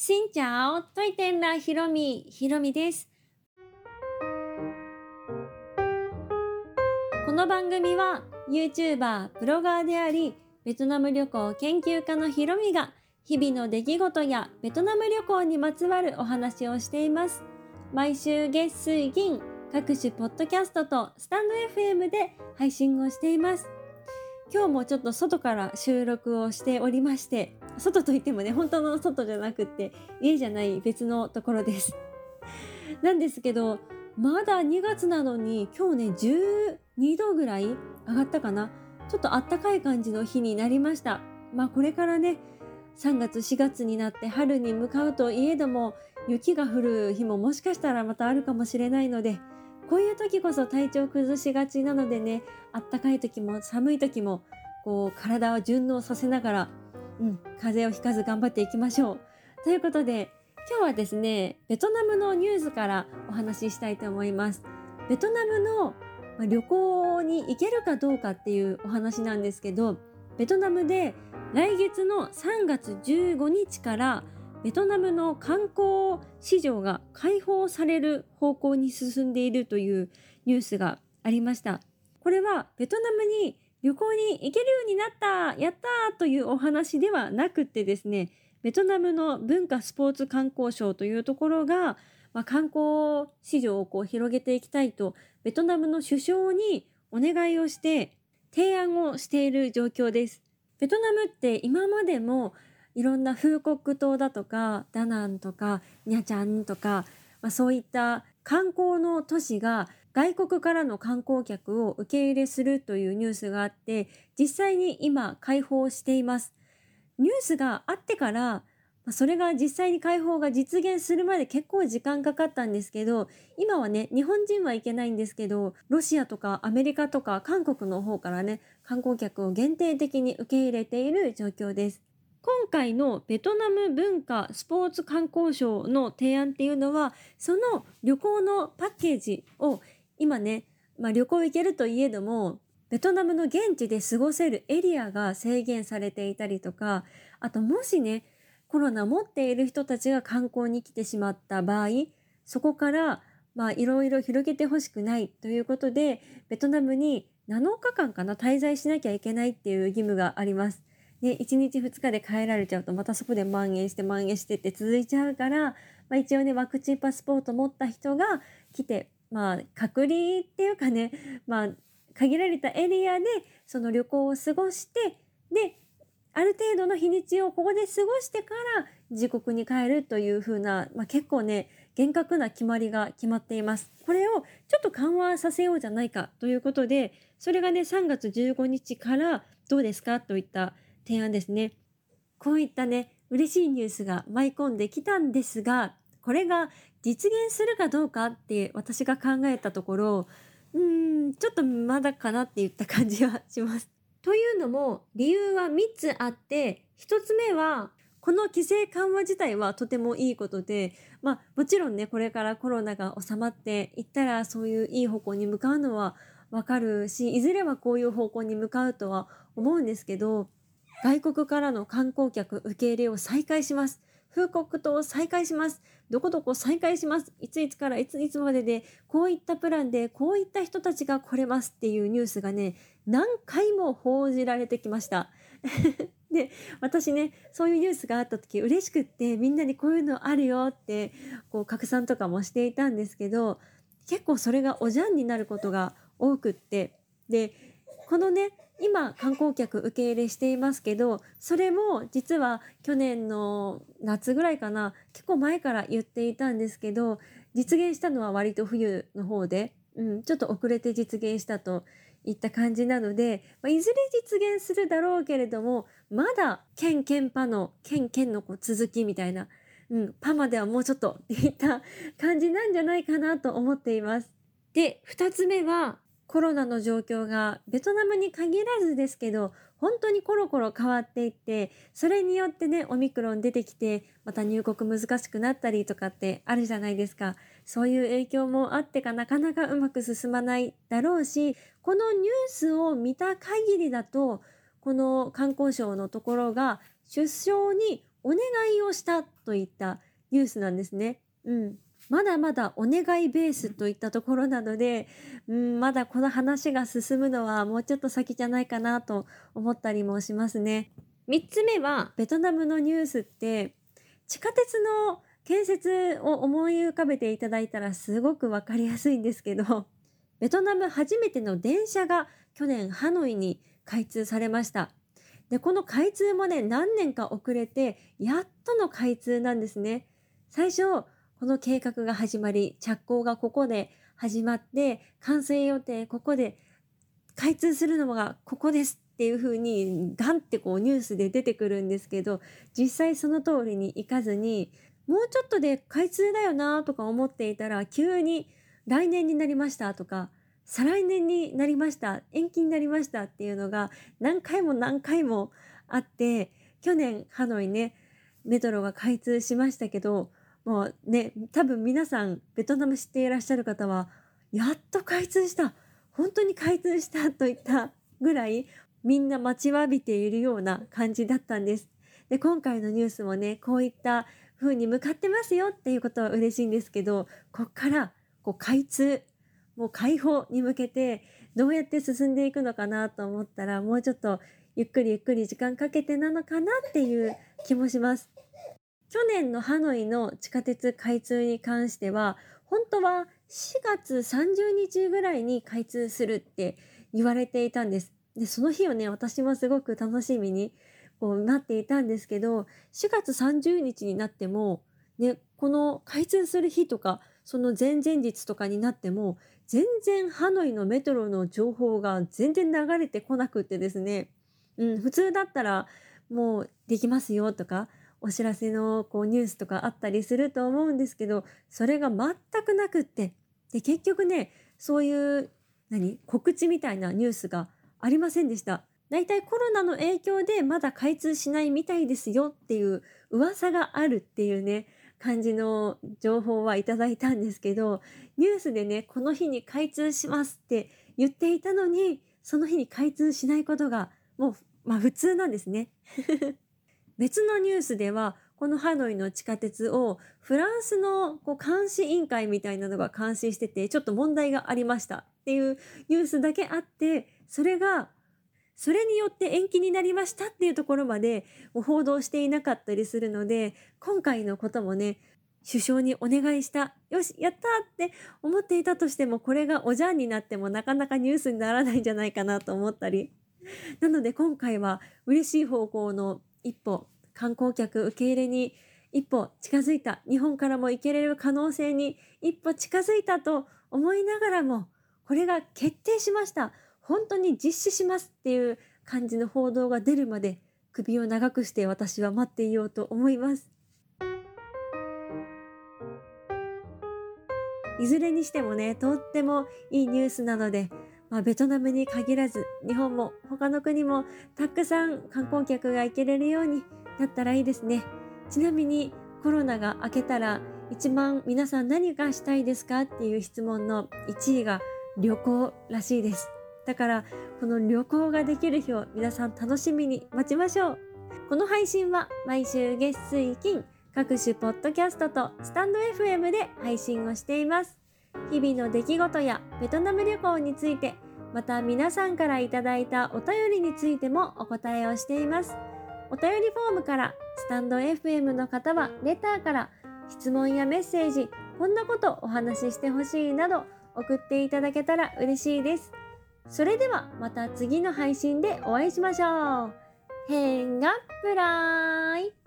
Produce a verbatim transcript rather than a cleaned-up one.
しんちゃお、といてんらひろみ、ひろみです。この番組は YouTuber、ブロガーであり、ベトナム旅行研究家のひろみが日々の出来事やベトナム旅行にまつわるお話をしています。毎週月水銀、各種ポッドキャストとスタンド エフエム で配信をしています。今日もちょっと外から収録をしておりまして、外といってもね、本当の外じゃなくって家じゃない別のところです。なんですけど、まだにがつなのに今日ねじゅうにどぐらい上がったかな。ちょっとあったかい感じの日になりました。まあこれからねさんがつしがつになって春に向かうといえども雪が降る日ももしかしたらまたあるかもしれないので、こういう時こそ体調崩しがちなのでね、あったかい時も寒い時もこう体を順応させながら、うん、風邪をひかず頑張っていきましょう。ということで今日はですね、ベトナムのニュースからお話ししたいと思います。ベトナムの旅行に行けるかどうかっていうお話なんですけど、ベトナムで来月のさんがつじゅうごにちからベトナムの観光市場が開放される方向に進んでいるというニュースがありました。これはベトナムに旅行に行けるようになった、やったーというお話ではなくてですね、ベトナムの文化スポーツ観光省というところが、まあ、観光市場をこう広げていきたいとベトナムの首相にお願いをして提案をしている状況です。ベトナムって今までもいろんなフーコック島だとかダナンとかニャチャンとか、まあ、そういった観光の都市が外国からの観光客を受け入れするというニュースがあって、実際に今開放しています。ニュースがあってからそれが実際に開放が実現するまで結構時間かかったんですけど、今はね日本人は行けないんですけど、ロシアとかアメリカとか韓国の方からね観光客を限定的に受け入れている状況です。今回のベトナム文化スポーツ観光省の提案っていうのは、その旅行のパッケージを今ね、まあ、旅行行けるといえどもベトナムの現地で過ごせるエリアが制限されていたりとか、あともしねコロナ持っている人たちが観光に来てしまった場合、そこからまあいろいろ広げてほしくないということでベトナムになのかかんかな滞在しなきゃいけないっていう義務があります。でいちにちふつかで帰られちゃうとまたそこで蔓延して蔓延してって続いちゃうから、まあ、一応ねワクチンパスポート持った人が来て、まあ、隔離っていうかね、まあ、限られたエリアでその旅行を過ごして、である程度の日にちをここで過ごしてから自国に帰るという風な、まあ、結構ね厳格な決まりが決まっています。これをちょっと緩和させようじゃないかということで、それがねさんがつじゅうごにちからどうですかといった提案ですね。こういったね嬉しいニュースが舞い込んできたんですが、これが実現するかどうかって私が考えたところ、うーんちょっとまだかなって言った感じはします。というのも理由はみっつあって、ひとつめはこの規制緩和自体はとてもいいことで、まあ、もちろんねこれからコロナが収まっていったらそういういい方向に向かうのはわかるし、いずれはこういう方向に向かうとは思うんですけど、外国からの観光客受け入れを再開します。風国島を再開します。どこどこ再開します。いついつからいついつまででこういったプランでこういった人たちが来れますっていうニュースがね何回も報じられてきましたで私ねそういうニュースがあった時嬉しくって、みんなにこういうのあるよってこう拡散とかもしていたんですけど、結構それがおじゃんになることが多くって、でこのね今観光客受け入れしていますけど、それも実は去年の夏ぐらいかな、結構前から言っていたんですけど、実現したのは割と冬の方で、うん、ちょっと遅れて実現したといった感じなので、まあ、いずれ実現するだろうけれども、まだ県県パの県県のこう続きみたいな、うん、パまではもうちょっとっていった感じなんじゃないかなと思っています。でふたつめはコロナの状況がベトナムに限らずですけど本当にコロコロ変わっていって、それによってねオミクロン出てきてまた入国難しくなったりとかってあるじゃないですか。そういう影響もあってかなかなかうまく進まないだろうし、このニュースを見た限りだとこの観光省のところが首相にお願いをしたといったニュースなんですね。うん、まだまだお願いベースといったところなので、うん、まだこの話が進むのはもうちょっと先じゃないかなと思ったりもしますね。みっつめはベトナムのニュースって、地下鉄の建設を思い浮かべていただいたらすごくわかりやすいんですけど、ベトナム初めての電車が去年ハノイに開通されました。で、この開通もね、何年か遅れてやっとの開通なんですね。最初この計画が始まり、着工がここで始まって、完成予定ここで、開通するのがここですっていう風にガンってこうニュースで出てくるんですけど、実際その通りにいかずに、もうちょっとで開通だよなとか思っていたら、急に来年になりましたとか、再来年になりました、延期になりましたっていうのが何回も何回もあって、去年ハノイね、メトロが開通しましたけど、もうね、多分皆さんベトナム知っていらっしゃる方は、やっと開通した、本当に開通したといったぐらい、みんな待ちわびているような感じだったんです。で、今回のニュースもね、こういった風に向かってますよっていうことは嬉しいんですけど、こっからこう開通、もう開放に向けてどうやって進んでいくのかなと思ったら、もうちょっとゆっくりゆっくり時間かけてなのかなっていう気もします。去年のハノイの地下鉄開通に関しては、本当はしがつさんじゅうにちぐらいに開通するって言われていたんです。で、その日をね、私もすごく楽しみにこう待っていたんですけど、しがつさんじゅうにちになっても、ね、この開通する日とかその前々日とかになっても、全然ハノイのメトロの情報が全然流れてこなくってですね、うん、普通だったらもうできますよとか、お知らせのこうニュースとかあったりすると思うんですけど、それが全くなくって、で、結局ね、そういう何告知みたいなニュースがありませんでした。だいたいコロナの影響でまだ開通しないみたいですよっていう噂があるっていうね、感じの情報はいただいたんですけど、ニュースでね、この日に開通しますって言っていたのに、その日に開通しないことがもう、まあ、普通なんですね。別のニュースでは、このハノイの地下鉄をフランスのこう監視委員会みたいなのが監視してて、ちょっと問題がありましたっていうニュースだけあって、それがそれによって延期になりましたっていうところまで報道していなかったりするので、今回のこともね、首相にお願いした、よしやったって思っていたとしても、これがおじゃんになってもなかなかニュースにならないんじゃないかなと思ったり、なので今回は嬉しい方向の一歩、観光客受け入れに一歩近づいた、日本からも行けれる可能性に一歩近づいたと思いながらも、これが決定しました、本当に実施しますっていう感じの報道が出るまで、首を長くして私は待っていようと思います。いずれにしてもね、とってもいいニュースなので、まあ、ベトナムに限らず、日本も他の国もたくさん観光客が行けれるようになったらいいですね。ちなみにコロナが明けたら一番皆さん何がしたいですかっていう質問のいちいが旅行らしいです。だからこの旅行ができる日を皆さん楽しみに待ちましょう。この配信は毎週月水金各種ポッドキャストとスタンド エフエム で配信をしています。日々の出来事やベトナム旅行について、また皆さんからいただいたお便りについてもお答えをしています。お便りフォームから、スタンド エフエム の方はレターから、質問やメッセージ、こんなことお話ししてほしいなど送っていただけたら嬉しいです。それではまた次の配信でお会いしましょう。へんがっぷらーい。